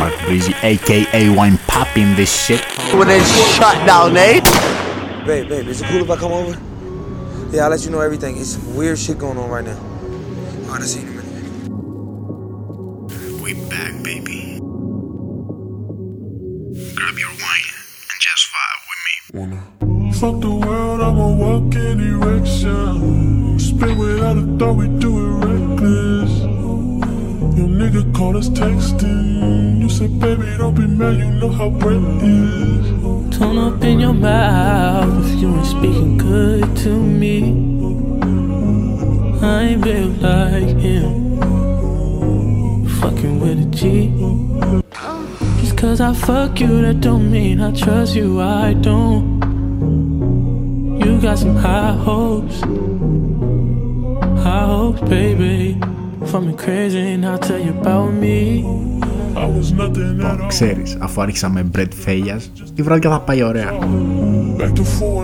Mark Breezy, aka Winepapi, in this shit. When it's shut down, eh? Babe, is it cool if I come over? Yeah, I'll let you know everything. It's weird shit going on right now. I'll see you in a minute. We back, baby. Grab your wine and just vibe with me. Fuck the world, I'm a walk in erection. Spit without a thought, we do it reckless. Your nigga called us texting. You said, baby, don't be mad, you know how breath is. Turn up in your mouth if you ain't speaking good to me. I ain't built like him. Fucking with a G. Just cause I fuck you, that don't mean I trust you, I don't. You got some high hopes, baby. From me crazy and I'll tell you about me. I was nothing at all. Ξέρεις, αφού άρχισα με Bread Failures, η βράδια θα πάει ωραία.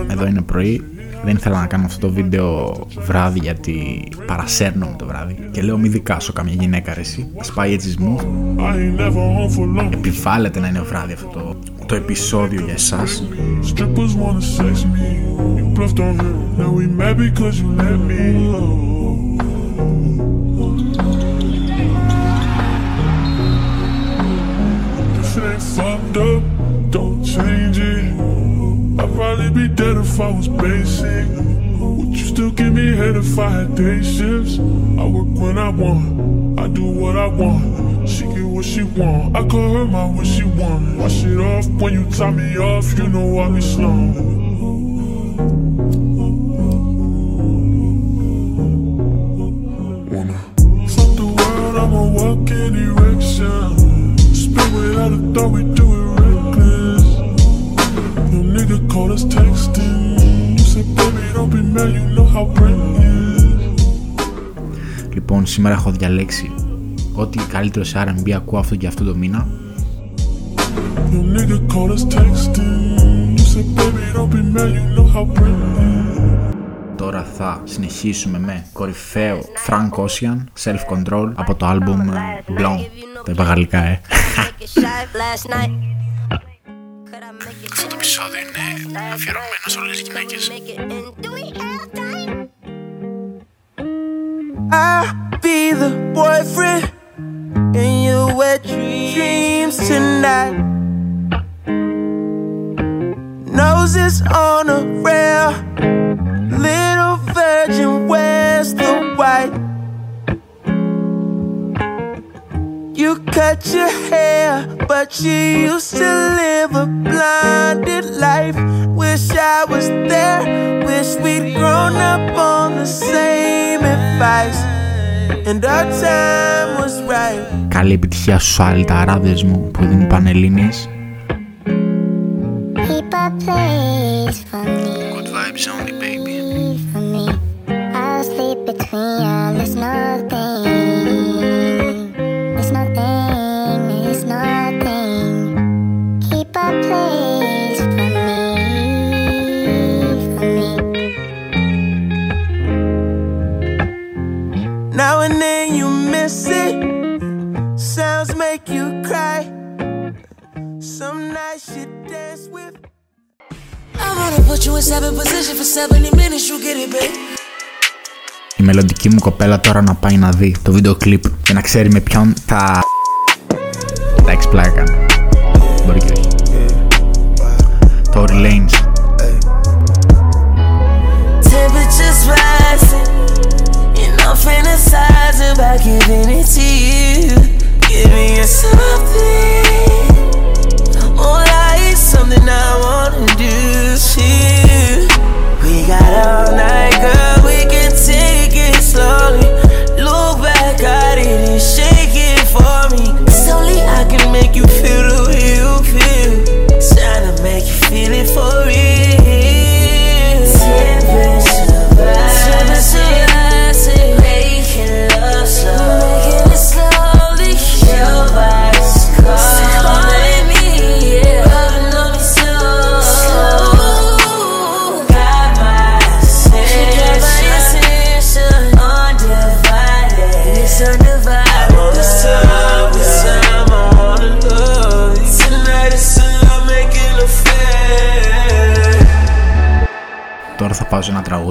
Εδώ είναι πρωί, δεν ήθελα να κάνω αυτό το βίντεο βράδυ γιατί παρασέρνω με το βράδυ. Και λέω μη δικάσω καμιά γυναίκα ρε εσύ, ας πάει έτσι μου. Επιβάλλεται να είναι βράδυ αυτό το επεισόδιο για εσάς. She want, I call her mine when she want. Wash it off when you tie me off, you know I be slung. Fuck the world, I'm a walk in erection. Spit without a thought, we do it reckless. Your nigga called us texting. You said baby don't be mad, you know how brand is. Λοιπόν, σήμερα έχω διαλέξει ό,τι καλύτερο σε R&B ακούω αυτό και αυτό το μήνα. Τώρα θα συνεχίσουμε με κορυφαίο Frank Ocean, Self Control, από το άλμπουμ Blonde. Τα είπα γαλλικά, Αυτό το επεισόδιο είναι αφιερωμένο σε όλες τις γυναίκες. I'll be the boyfriend in your wet dreams tonight. Noses on a rail, little virgin wears the white. You cut your hair, but you used to live a blinded life. Wish I was there, wish we'd grown up on the same advice. And our time was right. Καλή επιτυχία στους αλταράδες μου που δίνουν πανελλήνιες. Good vibes only, baby. I'll sleep between y'all, it's nothing. It's nothing, it's nothing. Keep a place for me, for me. Now and then you miss it. Sounds make you cry. Some nights you dance with. I wanna put you in seven position for 70 minutes, you get it, babe. Η μελλοντική μου κοπέλα τώρα να πάει να δει το βίντεο κλιπ και να ξέρει με ποιον θα... τα εξπλάκα. Μπορεί και όχι. Tory Lanez. Temperatures rising. I'm fantasizing about giving it to you. Give me a something, more like something I wanna do to you. We got all night, girl, we can take it slowly. Look back at it and shake it for me. Cause only I can make you feel the way you feel. Tryna make you feel it for real. Temperature rise. Make it love slow.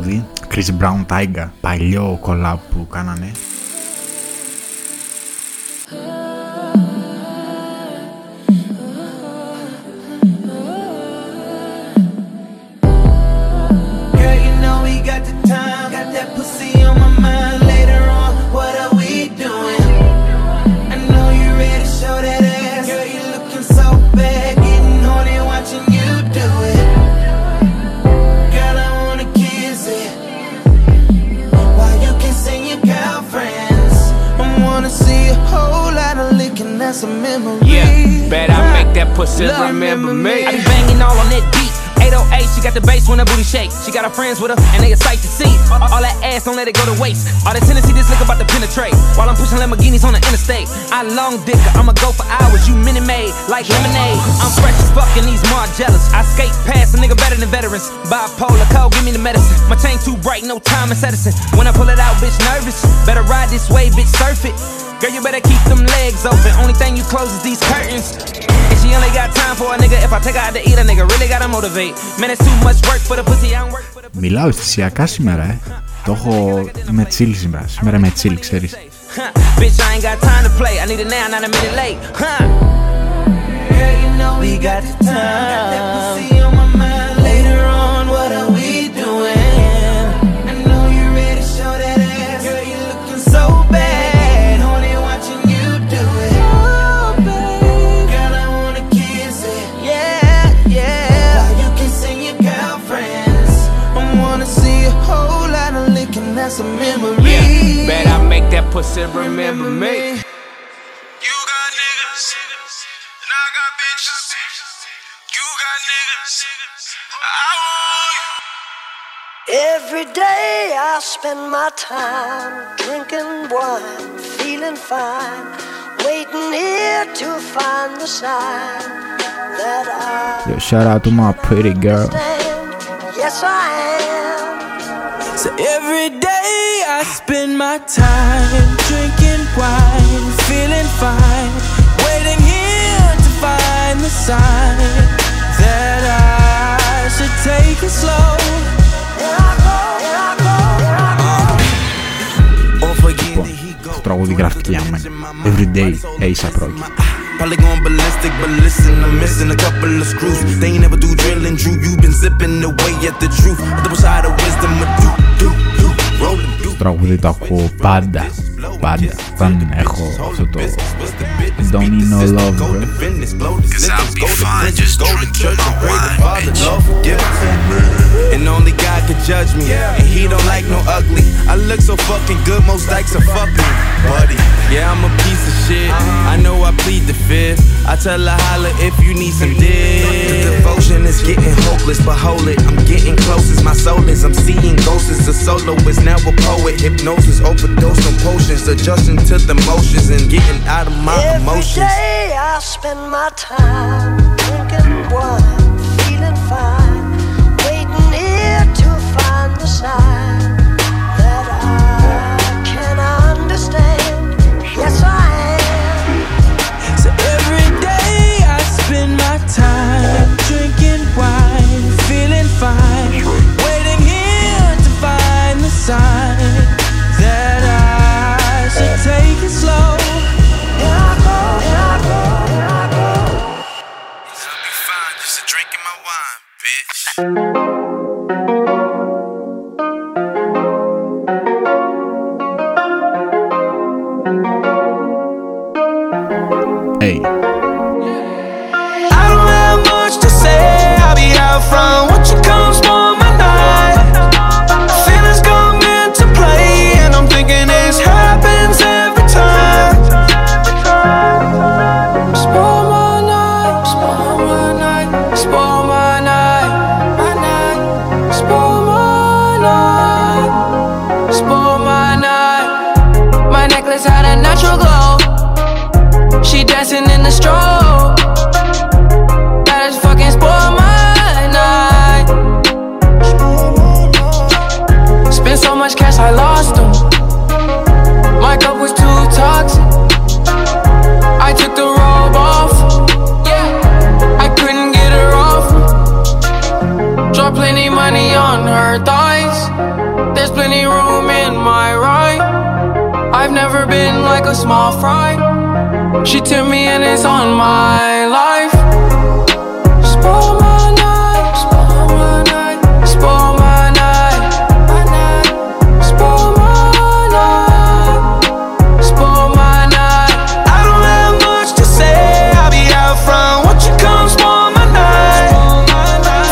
τραγούδι. Chris Brown Tiger, παλιό collab που κάνανε. Yeah, bet I make that pussy remember me. I be banging all on that beat. 808, she got the bass when her booty shakes. She got her friends with her and they excited to see. All that ass, don't let it go to waste. All that Tennessee, this nigga about to penetrate. While I'm pushing Lamborghinis on the interstate, I long dicker, I'ma go for hours. You mini made like lemonade. I'm fresh as fuck and these more jealous. I skate past a nigga better than veterans. Bipolar, cold, give me the medicine. My chain too bright, no time in Edison. When I pull it out, bitch nervous. Better ride this way, bitch surf it. Girl, you better keep them legs open. Only thing you close is these curtains. And she only got time for a nigga. If I take her out to eat, a nigga really gotta motivate. Man, it's too much work for the pussy. I don't work for the pussy. Μιλάω αισθησιακά σήμερα, Το έχω. Είμαι chill σήμερα. Σήμερα είμαι chill, ξέρεις. Bitch, I ain't got time to play. I need it now, not a minute late. Girl, you know we got the time. Got that pussy on my mind. Later on, what are we doing? I know you're ready to show that ass. Girl, you looking so bad. That's a memory. Yeah, bet I make that pussy remember me. You got niggas, and I got bitches. You got niggas, I want you. Every day I spend my time drinking wine, feeling fine, waiting here to find the sign that I. Yo, shout out to my pretty girl. Yes, I am. So every day I spend my time drinking wine, feeling fine, waiting here to find the sign that I should take it slow. Λοιπόν, το τραγούδι γράφτηκε για μένα. Every day ASAP Rocky. Probably going ballistic, but listen, I'm missing a couple of screws. They ain't never do drilling, Drew. You been zipping away at the truth. I double side of wisdom, but you roll the doop. Τραγούδι το ακούω πάντα. Πάντα. Όταν έχω αυτό το. Don't need no love, bro. Cause I'll be fine, just drinking my wine, bitch. And only God could judge me, and he don't like no ugly. I look so fucking good, most likes are fucking buddy. Yeah, I'm a piece of shit. I know I plead the fifth. I tell her holla if you need some dick. The devotion is getting hopeless, but hold it. I'm getting closest, my soul is. I'm seeing ghosts as a soloist, now a poet. Hypnosis, overdose on potions, adjusting to the motions and getting out of my emotions. Every day I spend my time drinking wine, feeling fine, waiting here to find the sign that I can understand. Yes, I am. So every day I spend my time drinking wine, feeling fine, waiting here to find the sign that I should take it slow. Strong, I just fucking spoil my night. a small fry. She took me and it's on my life. Spoil my night, spoil my night, spoil my night, spoil my night, spoil my night. I don't have much to say, I'll be out front. Won't you come spoil my night?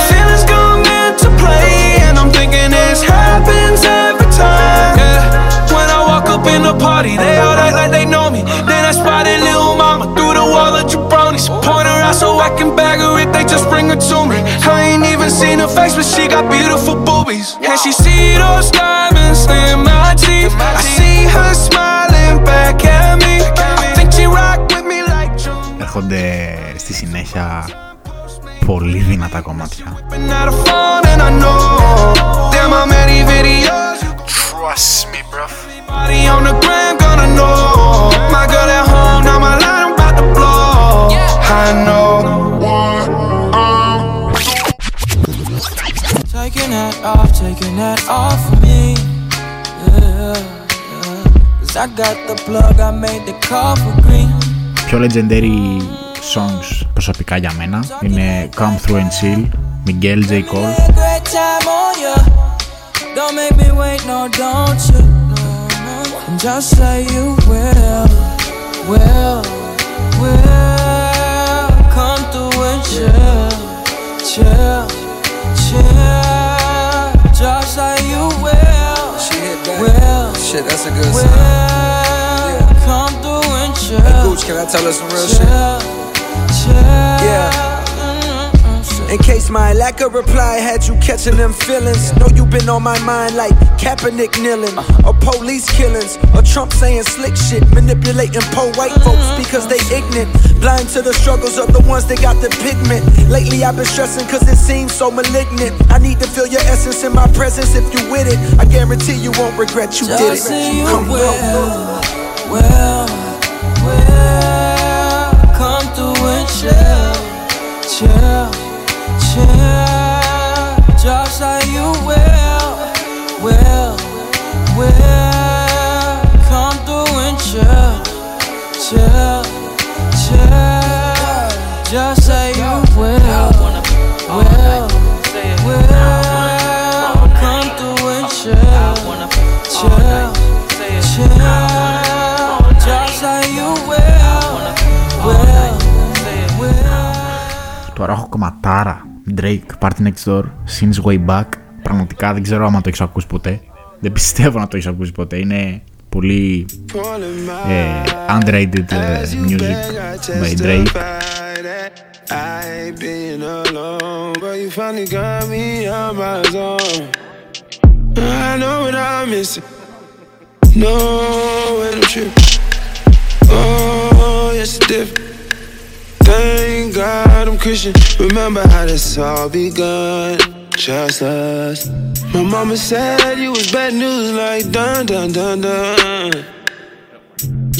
Feelings come into play and I'm thinking this happens every time. Yeah. When I walk up in the party, they all act like they know me. Then I spot a little mama through the wall of jabronis. Point her out so I can bag her if they just bring her to me. I ain't even seen her face, but she got beautiful boobies. And she see those diamonds in my teeth. I see her smiling back at me. I think she rock with me like June. Έρχονται στη συνέχεια πολύ δυνατά κομμάτια. Trust me, bruv. On the gram, gonna know. My girl at home, now my line, I'm about to blow. I know what I'm taking that off of me. Yeah, yeah. 'Cause I got the plug, I made the call for green. Πιο legendary songs προσωπικά για μένα είναι Come Through and Chill, Miguel J. Cole. Don't make me wait, no, don't you? And just say you will come through and chill. Just say you will. Shit, that's a good sign. Come through and chill. Hey, Gooch, can I tell her some real shit? Yeah. In case my lack of reply had you catching them feelings. Know you been on my mind like Kaepernick kneeling, or police killings, or Trump saying slick shit, manipulating poor white folks because they ignorant, blind to the struggles of the ones that got the pigment. Lately I've been stressing 'cause it seems so malignant. I need to feel your essence in my presence if you with it. I guarantee you won't regret you just did it. Say you come well, come through and chill. Just like you will come through and chill. Just say you will come through and chill. Just like you will. Τώρα έχω κομματάρα. Drake, Party Next Door, Since Way Back. Πραγματικά δεν ξέρω άμα το έχεις ακούσει ποτέ. Δεν πιστεύω να το έχεις ακούσει ποτέ. Είναι πολύ underrated music by Drake. Thank God I'm Christian. Remember how this all begun. Just us. My mama said you was bad news like dun dun dun dun.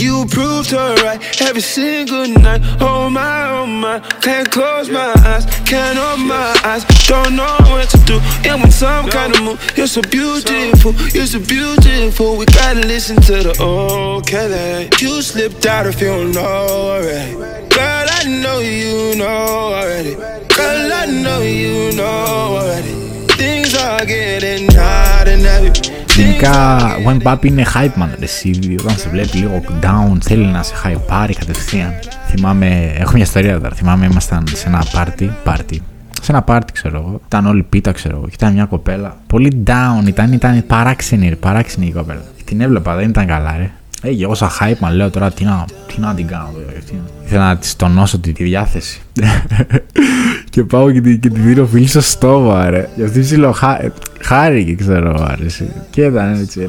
You proved her right every single night. Oh my, can't close my eyes, can't open my eyes. Don't know what to do, and when some kind of move. You're so beautiful, we gotta listen to the okay. You slipped out if you don't know already. Girl, I know you know already. Girl, I know you know already. Things are getting hot and heavy. Γενικά, Winepapi είναι hype man. Εσύ, όταν σε βλέπει λίγο down, θέλει να σε hype πάρει κατευθείαν. Θυμάμαι, έχω μια ιστορία τώρα. Θυμάμαι, ήμασταν σε ένα party. Σε ένα party, ξέρω εγώ. Ήταν όλοι πίτα, ξέρω εγώ. Και ήταν μια κοπέλα. Πολύ down ήταν παράξενη η κοπέλα. Την έβλεπα, δεν ήταν καλά, ρε. Και εγώ, σαν hype man, λέω τώρα τι να την κάνω τώρα. Ήθελα να τη τονώσω τη διάθεση. Και πάω και τη δίνω φίλη στο στόμα, ρε. Και αυτή ψηλό χάρηκε, ξέρω, άρεσε. Και ήταν έτσι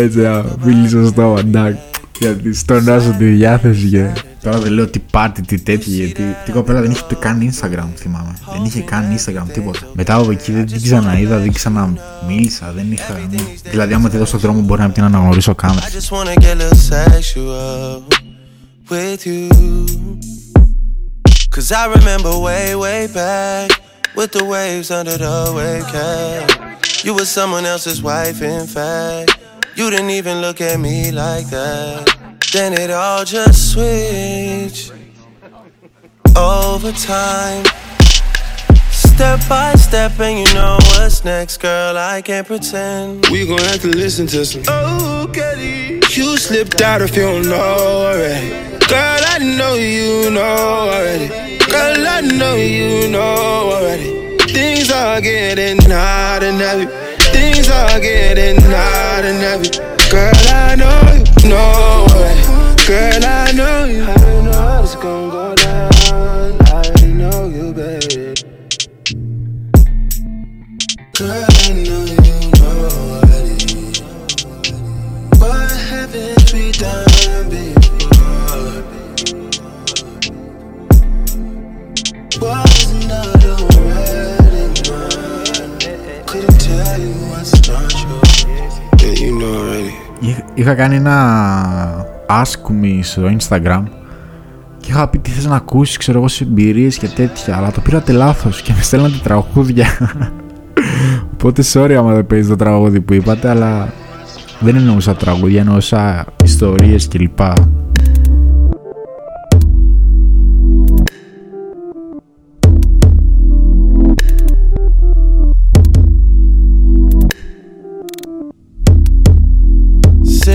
ένα φίλη στο στόμα, ντάκ. Γιατί στονάζω τη διάθεση και... Τώρα δεν λέω τι πάρτι, τι τέτοιο, γιατί την κοπέλα δεν είχε καν Instagram, θυμάμαι. Δεν είχε καν Instagram, τίποτα. Μετά από εκεί δεν την ξαναείδα, δεν ξαναμίλησα, δεν είχα... Δηλαδή άμα τη δω στον δρόμο μπορεί να την αναγνωρίσω καν. Cause I remember way back with the waves under the wave cap. You were someone else's wife, in fact. You didn't even look at me like that. Then it all just switched. Over time, step by step, and you know what's next, girl. I can't pretend. We gon' have to listen to some. Oh, Kelly, you slipped out if you don't know already. Girl, I know you know already. Girl, I know you know already. Things are getting hot and heavy. Things are getting hot and heavy. Girl, I know you know already. Girl, I know you. I know how this gon' go down. I know you, baby. Girl, I know you know already. What haven't we done before? Was not already mine. Couldn't tell you what's not true. Yeah, you know already. Είχα κάνει ένα ask me στο Instagram και είχα πει τι θες να ακούσεις, ξέρω εγώ, σε εμπειρίες και τέτοια, αλλά το πήρατε λάθος και με στέλνατε τραγούδια. Οπότε sorry άμα δεν παίζει το τραγούδι που είπατε, αλλά δεν εννοούσα τραγούδια, εννοούσα ιστορίες κλπ.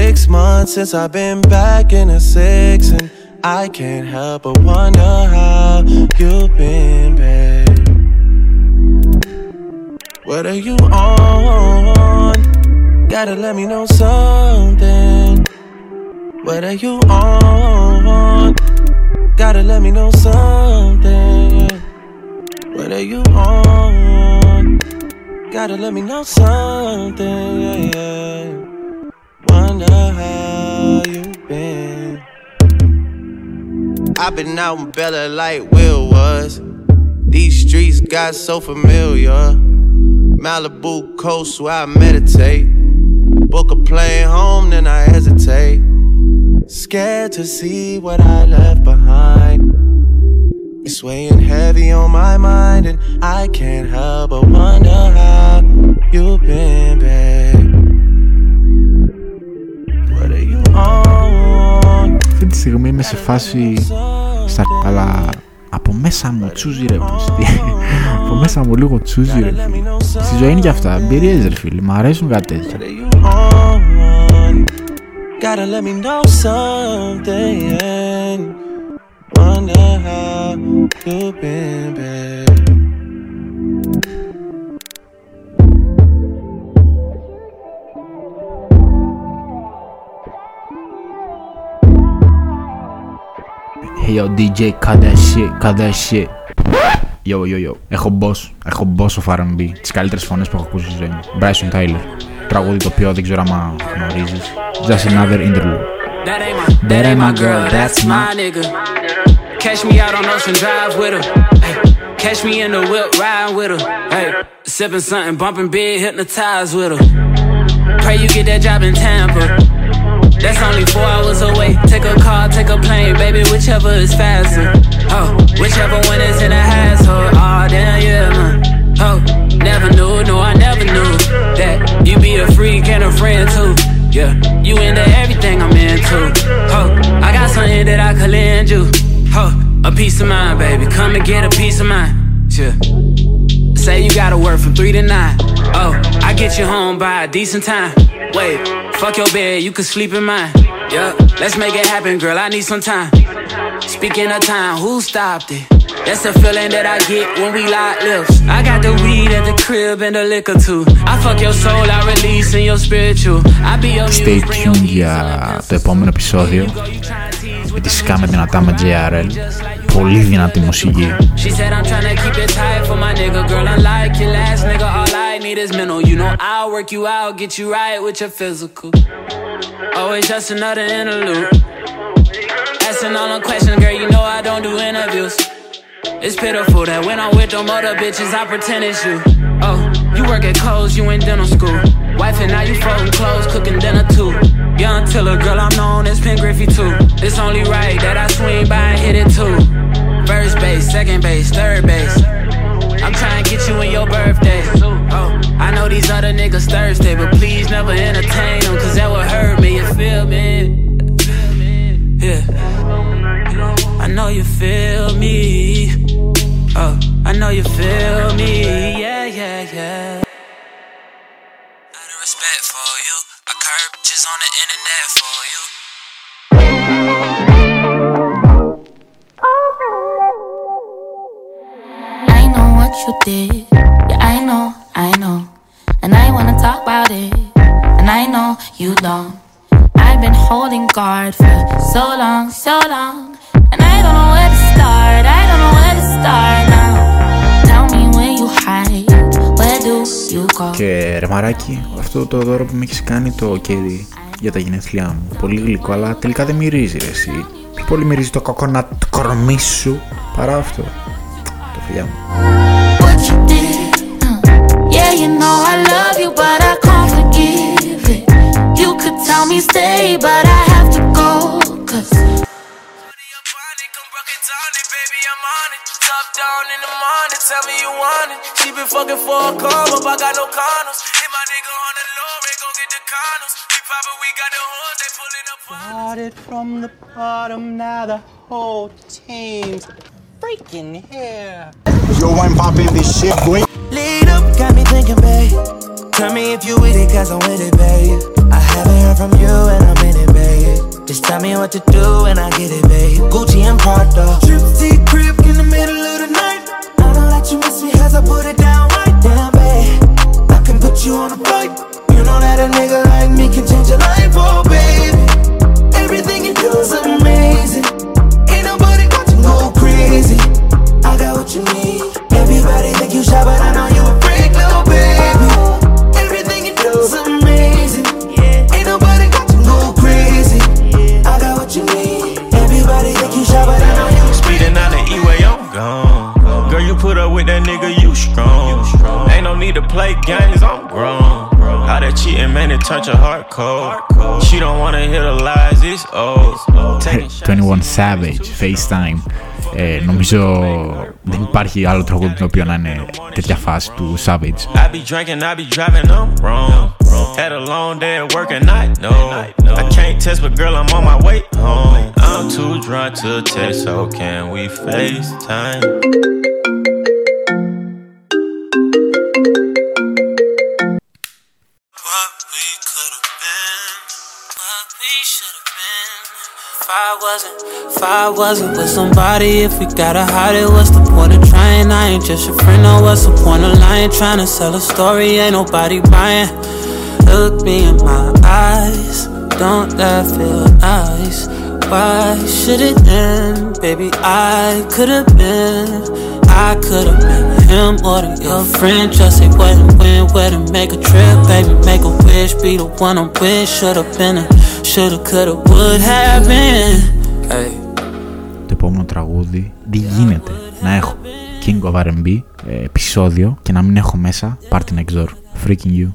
Six months since I've been back in the six and I can't help but wonder how you've been, babe. What are you on? Gotta let me know something. What are you on? Gotta let me know something. What are you on? Gotta let me know something. Yeah, yeah. Wonder how you've been. I've been out in Bella like Will was. These streets got so familiar. Malibu coast where I meditate. Book a plane home, then I hesitate. Scared to see what I left behind. It's weighing heavy on my mind, and I can't help but wonder how you've been, babe. What are you on? Αυτή τη στιγμή είμαι σε φάση στα αλλά από μέσα μου τσούζει ρε πούστη. Από μέσα μου λίγο τσούζει ρε φίλοι. Στη ζωή είναι και αυτά, εμπειρίες ρε φίλοι, μ' αρέσουν κάτι τέτοια. Hey yo DJ, cut that shit, cut that shit. Yo, yo, yo. Έχω boss of R&B. Τις καλύτερες φωνές που έχω ακούσει στη ζωή μου. Bryson Tiller. Τραγούδι το οποίο δεν ξέρω άμα γνωρίζεις. Just another interlude. That ain't my girl, that's my nigga. Catch me out on Ocean Drive with her. Hey. Catch me in the whip, ride with her. Hey. Sipping something, bumping big, hypnotized with her. Pray you get that job in Tampa. That's only 4 hours away. Take a car, take a plane, baby, whichever is faster. Oh, whichever one is in a hassle. Oh, damn, yeah, man. Oh, never knew, no, I never knew that you be a freak and a friend, too. Yeah, you into everything I'm into. Oh, I got something that I could lend you. Oh, a piece of mind, baby, come and get a piece of mind. Yeah. Say you gotta work from 3 to 9. Oh, I get you home by a decent time. Wait, fuck your bed, you can sleep in mine. Yeah, let's make it happen, girl, I need some time. Speaking of time, who stopped it? That's the feeling that I get when we lock lips. I got the weed at the crib and the liquor too. I fuck your soul, I release in your spiritual. I be your music. Stay tuned για το επόμενο επεισόδιο με τη σκά με δυνατά με JRL. Πολύ δυνατή μουσική. She said I'm trying to keep it tight for my nigga. Girl, I like your last nigga. All I need is mental. You know I'll work you out, get you right with your physical. Always just another interlude. Asking all them questions, girl, you know I don't do interviews. It's pitiful that when I'm with them other bitches, I pretend it's you. Oh, you work at Kohl's, you in dental school. Wife and now you folding clothes, cooking dinner too. Young Tiller, girl, I'm known as Pen Griffey too. It's only right that I swing by and hit it too. First base, second base, third base. I'm trying to get you in your birthday. I know these other niggas thirsty, but please never entertain them, cause that would hurt me, you feel me? Yeah, I know you feel me. Oh, I know you feel me. Yeah, yeah, yeah. Out of respect for you, I curb just on the internet for you. I know what you did. Yeah, I know, and I wanna talk about it. And I know you don't. I've been holding guard for so long, so long, and I don't know where to start. I don't know where to start now. Tell me where you hide. Where do you go? Και ρε μαράκι, αυτό το δώρο που με έχεις κάνει το κέρι για τα γενέθλιά μου, πολύ γλυκό, αλλά τελικά δεν μυρίζει ρε εσύ. Πιο πολύ μυρίζει το κοκόνα του κορμί σου παρά αυτό. Το φιλιά μου. You know I love you, but I can't forgive it. You could tell me stay, but I have to go, cause your body come rock it down it, baby, I'm on it. Top down in the morning, tell me you want it. She been fucking for a come up, I got no condoms. Hit my nigga on the low, they gon' get the condoms. We poppin', we got the horns, they pullin' up on us. Started from the bottom, now the whole team's freaking here. Yo, Winepapi, this shit, boy. Lead up, got me thinking, babe. Tell me if you with it, cause I'm with it, babe. I haven't heard from you and I'm in it, babe. Just tell me what to do and I get it, babe. Gucci and Prada. Tripsy crib in the middle of the night. I know that you miss me cause I put it down right down, babe. I can put you on a flight. You know that a nigga like me can change your life, oh, babe. Everything you do is amazing. Ain't nobody got to go crazy. I got what you need. Everybody think you shy, but I know you a freak, little baby. Everything you do's amazing. Ain't nobody got to go crazy. I got what you need. Everybody think you shy, but I know you. Speeding on the E-way, I'm gone. Girl, you put up with that nigga, you strong. Ain't no need to play games, I'm grown. All that cheating, man, it turned your heart cold. She don't wanna hear the lies, it's old. 21 Savage, FaceTime. Νομίζω δεν υπάρχει άλλο τρόπο τον οποίο να είναι τέτοια φάση του Savage. If I wasn't with somebody, if we gotta hide it, what's the point of trying? I ain't just your friend, no, what's the point of lying? Trying to sell a story, ain't nobody buying. Look me in my eyes, don't that feel nice? Why should it end? Baby, I could've been him or your friend. Just say what and when, where to make a trip. Baby, make a wish, be the one I'm with. Should've been a, should've, could've, would have been. Hey. Το επόμενο τραγούδι δεν γίνεται να έχω King of R&B επεισόδιο και να μην έχω μέσα Party Next Door, Freaking You.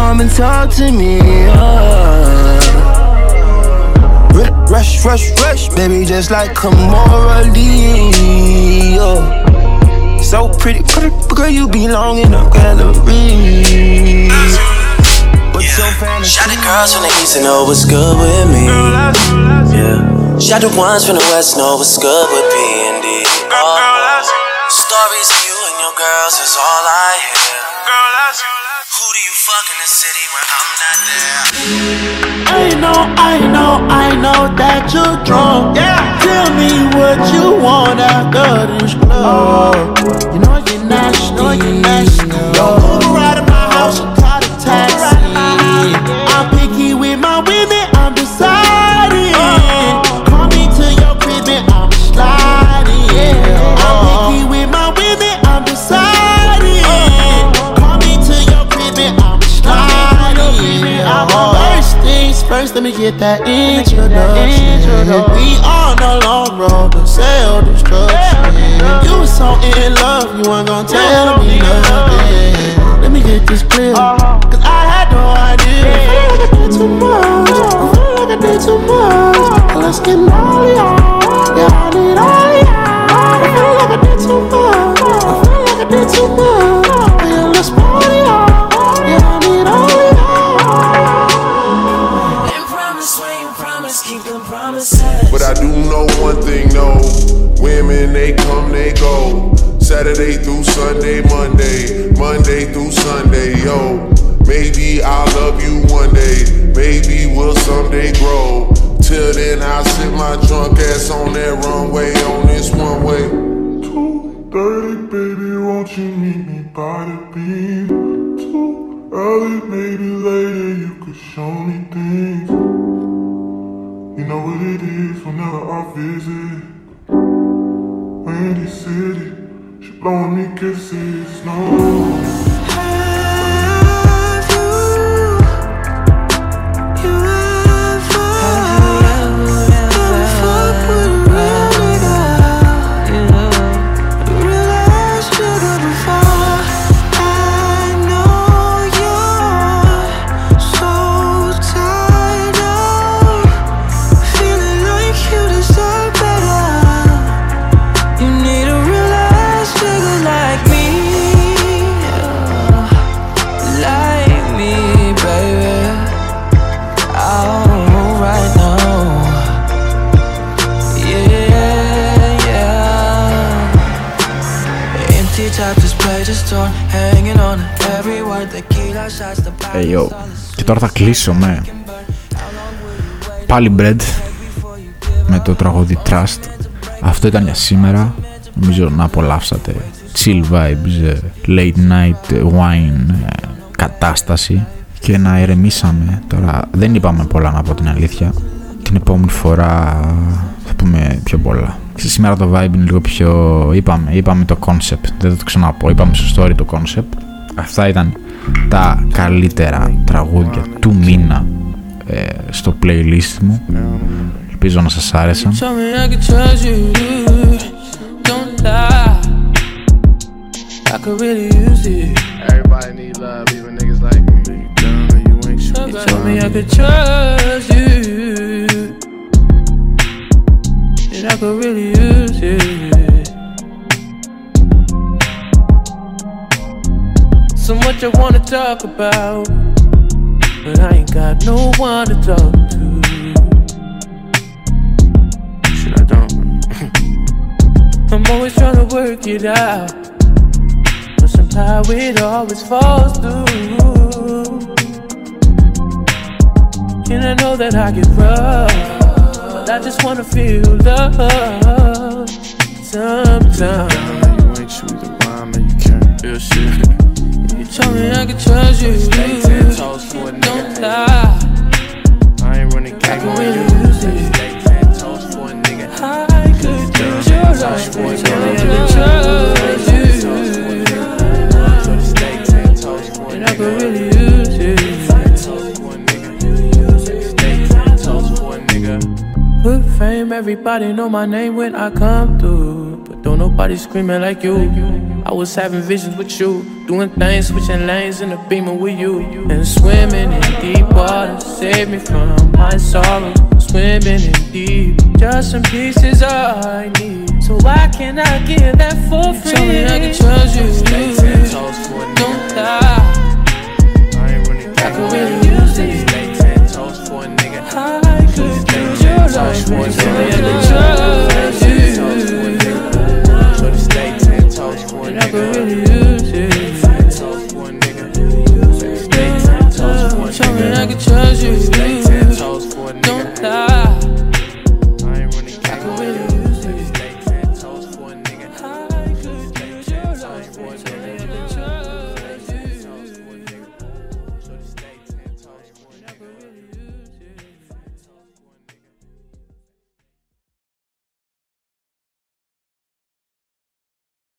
Come and talk to me, oh. Rush, rush, rush, baby, just like Kamora Lee, oh. So pretty, girl, you belong in a gallery. Yeah. Shout the girls from the east and know what's good with me. Yeah. Shout the ones from the west know what's good with P&D. Oh. Stories of you and your girls is all I hear. Who do you fuck in the city when I'm not there? I know that you're drunk. Yeah. Tell me what you want after this club. You know you're nasty. Don't move out of my house, you call a taxi. I'm picky with my women, I'm deciding. Call me to your crib and I'm sliding. Yeah. I'm picky with my women, I'm deciding. First finna get that introduction. We on the long road to self-destruction. You was so in love, you ain't gon' tell me nothing. Let me get this clear, cause I had no idea. I feel like I did too much, I feel like I did too much. I'm asking all y'all, yeah, I need all y'all. I feel like I did too much, I feel like I did too much. Yeah, let's party y'all, yeah, I need all y'all. And promise when you promise, keep them promises. But I do know one thing, though, women, they come, they go. Saturday through Sunday, Monday, Monday through Sunday, yo. Maybe I'll love you one day, maybe we'll someday grow. Till then I'll sit my drunk ass on that runway, on this one way. 2:30, baby, won't you meet me by the beam? Too early, maybe later you could show me things. You know what it is whenever I visit Windy City, she blowing me kisses, no. Hey yo, και τώρα θα κλείσω με πάλι Bread με το τραγούδι Trust. Αυτό ήταν για σήμερα. Νομίζω να απολαύσατε chill vibes, late night wine κατάσταση και να ηρεμήσαμε. Τώρα δεν είπαμε πολλά, να πω την αλήθεια. Την επόμενη φορά θα πούμε πιο πολλά. Σήμερα το vibe είναι λίγο πιο... Είπαμε το concept, δεν θα το ξαναπώ. Είπαμε στο story το concept. Αυτά ήταν τα καλύτερα τραγούδια του μήνα στο playlist μου. Ελπίζω να σας άρεσαν. I could really use it. So much I wanna talk about, but I ain't got no one to talk to. Shit, I don't. I'm always trying to work it out, but somehow it always falls through. And I know that I get rough, I just wanna feel love sometimes. You ain't true to rhyme and you can't feel shit. You told me I could trust you. Stay 10 toes for a nigga. Don't lie. I ain't running game on you. Stay 10 toes for a nigga. I could use your life. You told me I could trust you. Stay 10 toes for a nigga. And I could really use it. Good fame, everybody know my name when I come through, but don't nobody screaming like you. I was having visions with you, doing things, switching lanes in the beamer with you. And swimming in deep water, save me from my sorrow. Swimming in deep, just some pieces I need. So why can't I get that for free? Tell me I can trust you. Stay 10 toes for